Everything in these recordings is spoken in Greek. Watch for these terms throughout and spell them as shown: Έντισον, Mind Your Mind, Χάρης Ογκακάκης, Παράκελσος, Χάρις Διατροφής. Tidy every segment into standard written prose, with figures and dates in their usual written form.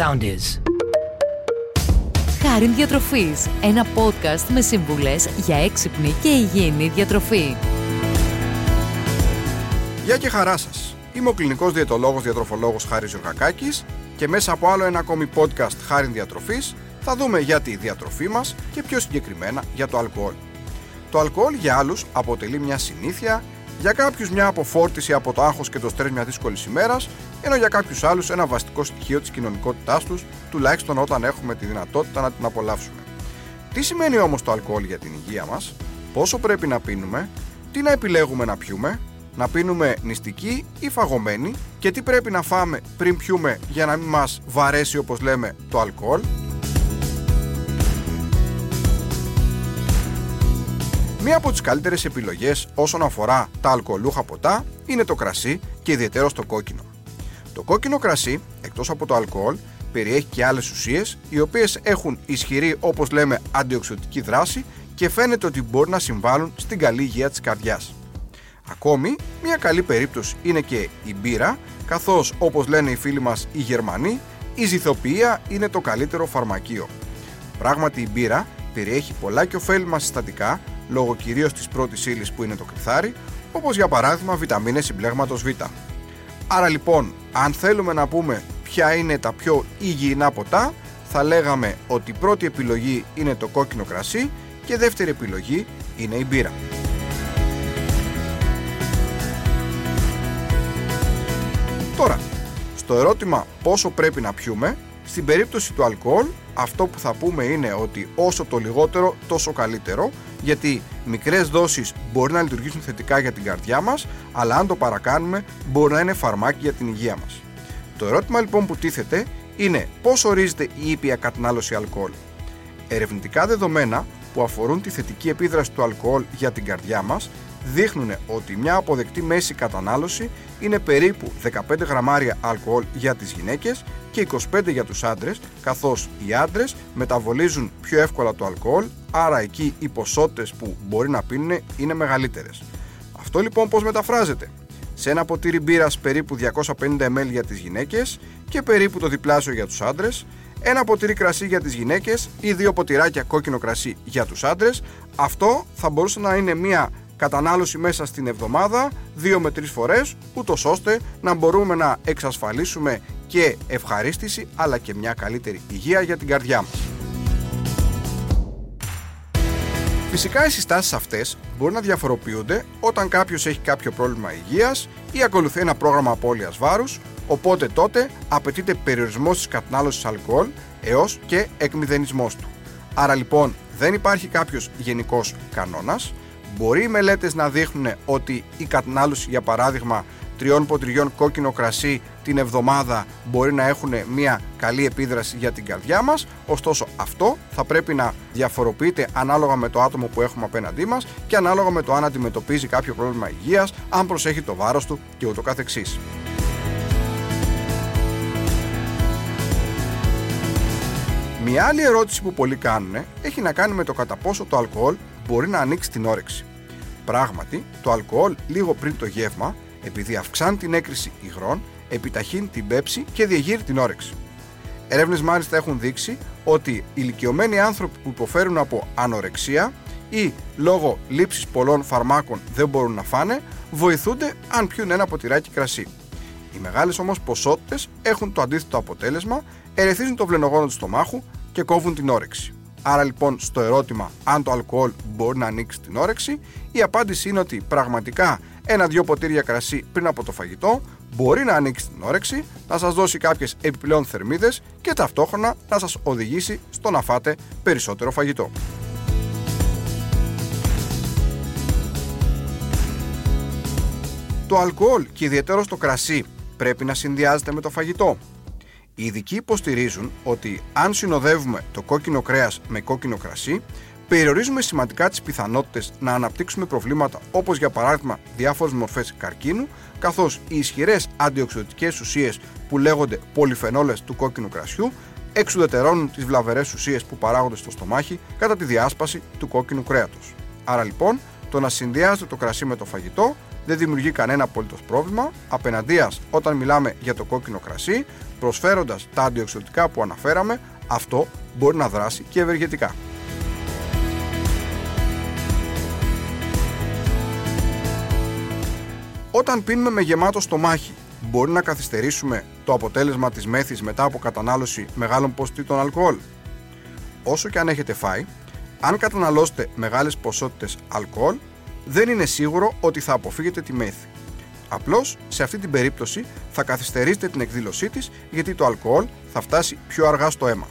sound is. Χάριν Διατροφής, ένα podcast με σύμβουλες για έξυπνη και υγιεινή διατροφή. Γεια και χαρά σας. Είμαι ο κλινικός διαιτολόγος διατροφολόγος Χάρης Ογκακάκης και μέσα από άλλο ένα ακόμη podcast Χάριν Διατροφής θα δούμε για τη διατροφή μας και πιο συγκεκριμένα για το αλκοόλ. Το αλκοόλ για άλλους αποτελεί μια συνήθεια, για κάποιους μια αποφόρτιση από το άγχος και το στρες μια δύσκολης ημέρας, ενώ για κάποιους άλλους ένα βασικό στοιχείο της κοινωνικότητάς τους, τουλάχιστον όταν έχουμε τη δυνατότητα να την απολαύσουμε. Τι σημαίνει όμως το αλκοόλ για την υγεία μας, πόσο πρέπει να πίνουμε, τι να επιλέγουμε να πιούμε, να πίνουμε νηστική ή φαγωμένη και τι πρέπει να φάμε πριν πιούμε για να μην μας βαρέσει, όπως λέμε, το αλκοόλ. Μία από τις καλύτερες επιλογές όσον αφορά τα αλκοολούχα ποτά είναι το κρασί και ιδιαιτέρως το κόκκινο. Το κόκκινο κρασί, εκτός από το αλκοόλ, περιέχει και άλλες ουσίες, οι οποίες έχουν ισχυρή, όπως λέμε, αντιοξειδωτική δράση και φαίνεται ότι μπορεί να συμβάλλουν στην καλή υγεία της καρδιάς. Ακόμη, μία καλή περίπτωση είναι και η μπύρα, καθώς, όπως λένε οι φίλοι μας οι Γερμανοί, η ζυθοποιία είναι το καλύτερο φαρμακείο. Πράγματι, η μπύρα περιέχει πολλά και ωφέλιμα συστατικά, λόγω κυρίως της πρώτης ύλης που είναι το κριθάρι, όπως για παράδειγμα βιταμίνες συμπλέγματος Β. Άρα λοιπόν, αν θέλουμε να πούμε ποια είναι τα πιο υγιεινά ποτά, θα λέγαμε ότι η πρώτη επιλογή είναι το κόκκινο κρασί και η δεύτερη επιλογή είναι η μπύρα. Τώρα, στο ερώτημα πόσο πρέπει να πιούμε, στην περίπτωση του αλκοόλ, αυτό που θα πούμε είναι ότι όσο το λιγότερο, τόσο καλύτερο, γιατί μικρές δόσεις μπορεί να λειτουργήσουν θετικά για την καρδιά μας, αλλά αν το παρακάνουμε μπορεί να είναι φαρμάκι για την υγεία μας. Το ερώτημα λοιπόν που τίθεται είναι πώς ορίζεται η ήπια κατανάλωση αλκοόλ. Ερευνητικά δεδομένα που αφορούν τη θετική επίδραση του αλκοόλ για την καρδιά μας δείχνουν ότι μια αποδεκτή μέση κατανάλωση είναι περίπου 15 γραμμάρια αλκοόλ για τις γυναίκες και 25 για τους άντρες, καθώς οι άντρες μεταβολίζουν πιο εύκολα το αλκοόλ, άρα εκεί οι ποσότητες που μπορεί να πίνουν είναι μεγαλύτερες. Αυτό λοιπόν πώς μεταφράζεται? Σε ένα ποτήρι μπύρας περίπου 250 ml για τις γυναίκες και περίπου το διπλάσιο για τους άντρες, ένα ποτήρι κρασί για τις γυναίκες ή 2 ποτηράκια κόκκινο κρασί για τους άντρες. Αυτό θα μπορούσε να είναι μια κατανάλωση μέσα στην εβδομάδα 2 με 3 φορές, ούτως ώστε να μπορούμε να εξασφαλίσουμε και ευχαρίστηση αλλά και μια καλύτερη υγεία για την καρδιά μας. Φυσικά οι συστάσεις αυτές μπορούν να διαφοροποιούνται όταν κάποιος έχει κάποιο πρόβλημα υγείας ή ακολουθεί ένα πρόγραμμα απώλειας βάρους, οπότε τότε απαιτείται περιορισμός της κατανάλωσης αλκοόλ έως και εκμηδενισμός του. Άρα λοιπόν δεν υπάρχει κάποιος γενικός κανόνας. Μπορεί οι μελέτες να δείχνουν ότι η κατανάλωση, για παράδειγμα, 3 ποτηριών κόκκινο κρασί την εβδομάδα μπορεί να έχουν μια καλή επίδραση για την καρδιά μας, ωστόσο αυτό θα πρέπει να διαφοροποιείται ανάλογα με το άτομο που έχουμε απέναντί μας και ανάλογα με το αν αντιμετωπίζει κάποιο πρόβλημα υγείας, αν προσέχει το βάρος του και ούτω καθεξής. Μια άλλη ερώτηση που πολλοί κάνουν έχει να κάνει με το κατά πόσο το αλκοόλ μπορεί να ανοίξει την όρεξη. Πράγματι, το αλκοόλ λίγο πριν το γεύμα, επειδή αυξάνει την έκρηση υγρών, επιταχύνει την πέψη και διεγείρει την όρεξη. Έρευνες μάλιστα έχουν δείξει ότι ηλικιωμένοι άνθρωποι που υποφέρουν από ανορεξία ή λόγω λήψης πολλών φαρμάκων δεν μπορούν να φάνε, βοηθούνται αν πιούν ένα ποτηράκι κρασί. Οι μεγάλες όμως ποσότητες έχουν το αντίθετο αποτέλεσμα, ερεθίζουν το βλενογόνο του στομάχου και κόβουν την όρεξη. Άρα λοιπόν στο ερώτημα αν το αλκοόλ μπορεί να ανοίξει την όρεξη, η απάντηση είναι ότι πραγματικά 1-2 ποτήρια κρασί πριν από το φαγητό μπορεί να ανοίξει την όρεξη, να σας δώσει κάποιες επιπλέον θερμίδες και ταυτόχρονα να σας οδηγήσει στο να φάτε περισσότερο φαγητό. Το αλκοόλ και ιδιαιτέρως το κρασί πρέπει να συνδυάζεται με το φαγητό. Οι ειδικοί υποστηρίζουν ότι αν συνοδεύουμε το κόκκινο κρέας με κόκκινο κρασί, περιορίζουμε σημαντικά τις πιθανότητες να αναπτύξουμε προβλήματα όπως για παράδειγμα διάφορες μορφές καρκίνου, καθώς οι ισχυρές αντιοξειδωτικές ουσίες που λέγονται πολυφενόλες του κόκκινου κρασιού εξουδετερώνουν τις βλαβερές ουσίες που παράγονται στο στομάχι κατά τη διάσπαση του κόκκινου κρέατος. Άρα λοιπόν, το να συνδυάζεται το κρασί με το φαγητό δεν δημιουργεί κανένα απολύτως πρόβλημα, απεναντίας όταν μιλάμε για το κόκκινο κρασί, προσφέροντας τα αντιοξειδωτικά που αναφέραμε, αυτό μπορεί να δράσει και ευεργετικά. Όταν πίνουμε με γεμάτο στομάχι, μπορεί να καθυστερήσουμε το αποτέλεσμα της μέθης μετά από κατανάλωση μεγάλων ποσοτήτων αλκοόλ. Όσο και αν έχετε φάει, αν καταναλώσετε μεγάλες ποσότητες αλκοόλ, δεν είναι σίγουρο ότι θα αποφύγετε τη μέθη. Απλώς, σε αυτή την περίπτωση θα καθυστερήσετε την εκδήλωσή της, γιατί το αλκοόλ θα φτάσει πιο αργά στο αίμα.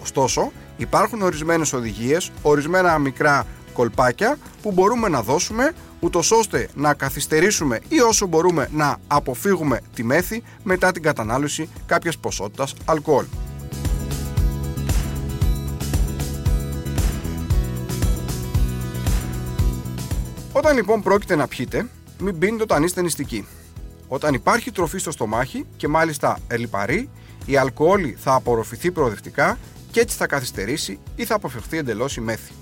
Ωστόσο, υπάρχουν ορισμένες οδηγίες, ορισμένα μικρά κολπάκια που μπορούμε να δώσουμε, ούτως ώστε να καθυστερήσουμε ή όσο μπορούμε να αποφύγουμε τη μέθη μετά την κατανάλωση κάποιας ποσότητας αλκοόλ. Όταν λοιπόν πρόκειται να πιείτε, μην πίνετε όταν είστε νηστικοί. Όταν υπάρχει τροφή στο στομάχι και μάλιστα λιπαρή, η αλκοόλη θα απορροφηθεί προοδευτικά και έτσι θα καθυστερήσει ή θα αποφευχθεί εντελώς η μέθη.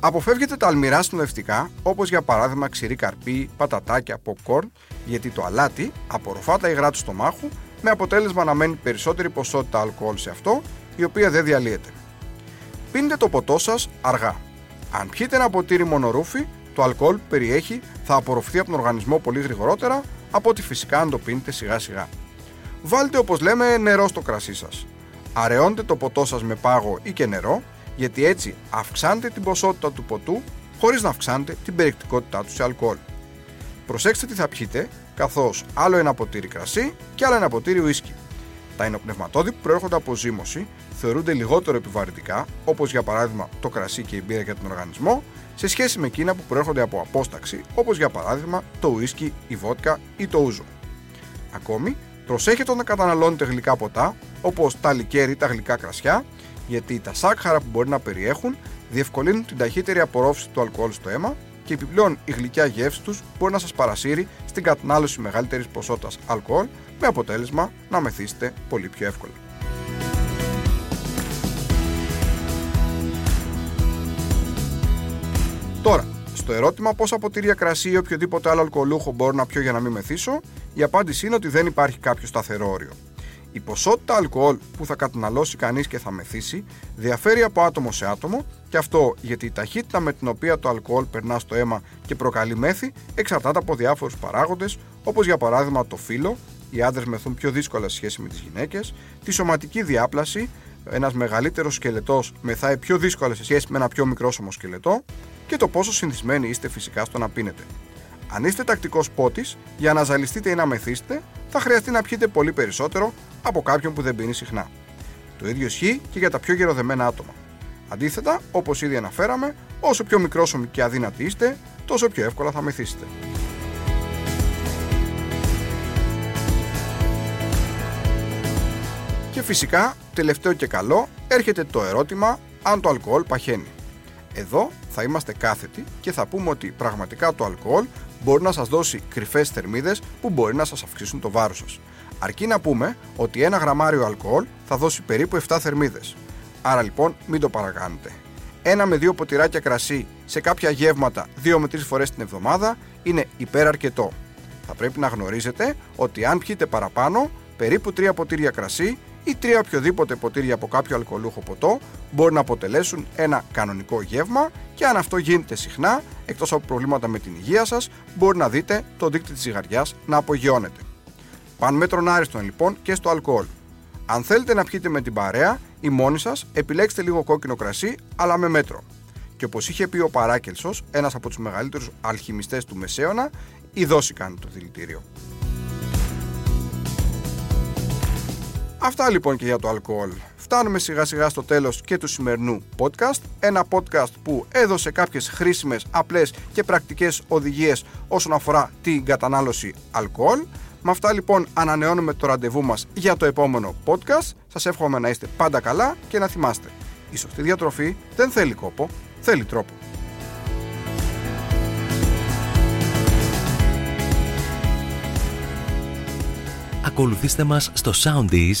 Αποφεύγετε τα αλμυρά συνοδευτικά, όπως για παράδειγμα ξηρή καρπή, πατατάκια, popcorn, γιατί το αλάτι απορροφά τα υγρά του στομάχου με αποτέλεσμα να μένει περισσότερη ποσότητα αλκοόλ σε αυτό, η οποία δεν διαλύεται. Πίνετε το ποτό σας αργά. Αν πιείτε ένα ποτήρι μονορούφι, το αλκοόλ που περιέχει θα απορροφηθεί από τον οργανισμό πολύ γρηγορότερα από ότι φυσικά αν το πίνετε σιγά σιγά. Βάλτε, όπως λέμε, νερό στο κρασί σας. Αραιώντε το ποτό σας με πάγο ή και νερό, γιατί έτσι αυξάνετε την ποσότητα του ποτού χωρίς να αυξάνετε την περιεκτικότητά του σε αλκοόλ. Προσέξτε τι θα πιείτε, καθώς άλλο ένα ποτήρι κρασί και άλλο ένα ποτήρι ουίσκι. Τα εινοπνευματώδη που προέρχονται από ζύμωση θεωρούνται λιγότερο επιβαρυντικά, όπως για παράδειγμα το κρασί και η μπύρα για τον οργανισμό, σε σχέση με εκείνα που προέρχονται από απόσταξη, όπως για παράδειγμα το ουίσκι, η βότκα ή το ούζο. Ακόμη, προσέχετε όταν καταναλώνετε γλυκά ποτά, όπως τα λικέρι ή τα γλυκά κρασιά, γιατί τα σάκχαρα που μπορεί να περιέχουν διευκολύνουν την ταχύτερη απορρόφηση του αλκοόλ στο αίμα και επιπλέον η γλυκιά γεύση τους μπορεί να σας παρασύρει στην κατανάλωση μεγαλύτερης ποσότητας αλκοόλ, με αποτέλεσμα να μεθύσετε πολύ πιο εύκολα. Τώρα, στο ερώτημα πόσα ποτήρια κρασί ή οποιοδήποτε άλλο αλκοολούχο μπορώ να πιω για να μην μεθύσω, η απάντηση είναι ότι δεν υπάρχει κάποιο σταθερό όριο. Η ποσότητα αλκοόλ που θα καταναλώσει κανείς και θα μεθύσει διαφέρει από άτομο σε άτομο, και αυτό γιατί η ταχύτητα με την οποία το αλκοόλ περνά στο αίμα και προκαλεί μέθη εξαρτάται από διάφορους παράγοντες, όπως για παράδειγμα το φύλο, οι άντρες μεθούν πιο δύσκολα σε σχέση με τις γυναίκες, τη σωματική διάπλαση, ένας μεγαλύτερος σκελετός μεθάει πιο δύσκολα σε σχέση με ένα πιο μικρόσωμο σκελετό, και το πόσο συνηθισμένοι είστε φυσικά στο να πίνετε. Αν είστε τακτικός πότης, για να ζαλιστείτε ή να μεθύσετε, θα χρειαστεί να πιείτε πολύ περισσότερο από κάποιον που δεν πίνει συχνά. Το ίδιο ισχύει και για τα πιο γεροδεμένα άτομα. Αντίθετα, όπως ήδη αναφέραμε, όσο πιο μικρόσωμοι και αδύνατοι είστε, τόσο πιο εύκολα θα μεθύσετε. Και φυσικά, τελευταίο και καλό, έρχεται το ερώτημα αν το αλκοόλ παχαίνει. Εδώ θα είμαστε κάθετοι και θα πούμε ότι πραγματικά το αλκοόλ μπορεί να σας δώσει κρυφές θερμίδες που μπορεί να σας αυξήσουν το βάρος σας. Αρκεί να πούμε ότι 1 γραμμάριο αλκοόλ θα δώσει περίπου 7 θερμίδες. Άρα λοιπόν μην το παρακάνετε. 1 με 2 ποτηράκια κρασί σε κάποια γεύματα 2 με 3 φορές την εβδομάδα είναι υπεραρκετό. Θα πρέπει να γνωρίζετε ότι αν πιείτε παραπάνω, περίπου 3 ποτήρια κρασί ή 3 οποιοδήποτε ποτήρια από κάποιο αλκοολούχο ποτό μπορεί να αποτελέσουν ένα κανονικό γεύμα, και αν αυτό γίνεται συχνά, εκτός από προβλήματα με την υγεία σας, μπορεί να δείτε το δείκτη της ζυγαριάς να απογειώνεται. Πανμέτρον άριστον λοιπόν και στο αλκοόλ. Αν θέλετε να πιείτε με την παρέα ή μόνοι σας, επιλέξτε λίγο κόκκινο κρασί, αλλά με μέτρο. Και όπως είχε πει ο Παράκελσος, ένας από τους μεγαλύτερους αλχημιστές του Μεσαίωνα, η δόση κάνει το δηλητήριο. Αυτά λοιπόν και για το αλκοόλ. Φτάνουμε σιγά σιγά στο τέλος και του σημερινού podcast. Ένα podcast που έδωσε κάποιες χρήσιμες, απλές και πρακτικές οδηγίες όσον αφορά την κατανάλωση αλκοόλ. Με αυτά λοιπόν ανανεώνουμε το ραντεβού μας για το επόμενο podcast. Σας εύχομαι να είστε πάντα καλά και να θυμάστε, η σωστή διατροφή δεν θέλει κόπο, θέλει τρόπο. Ακολουθήστε μας στο Soundees,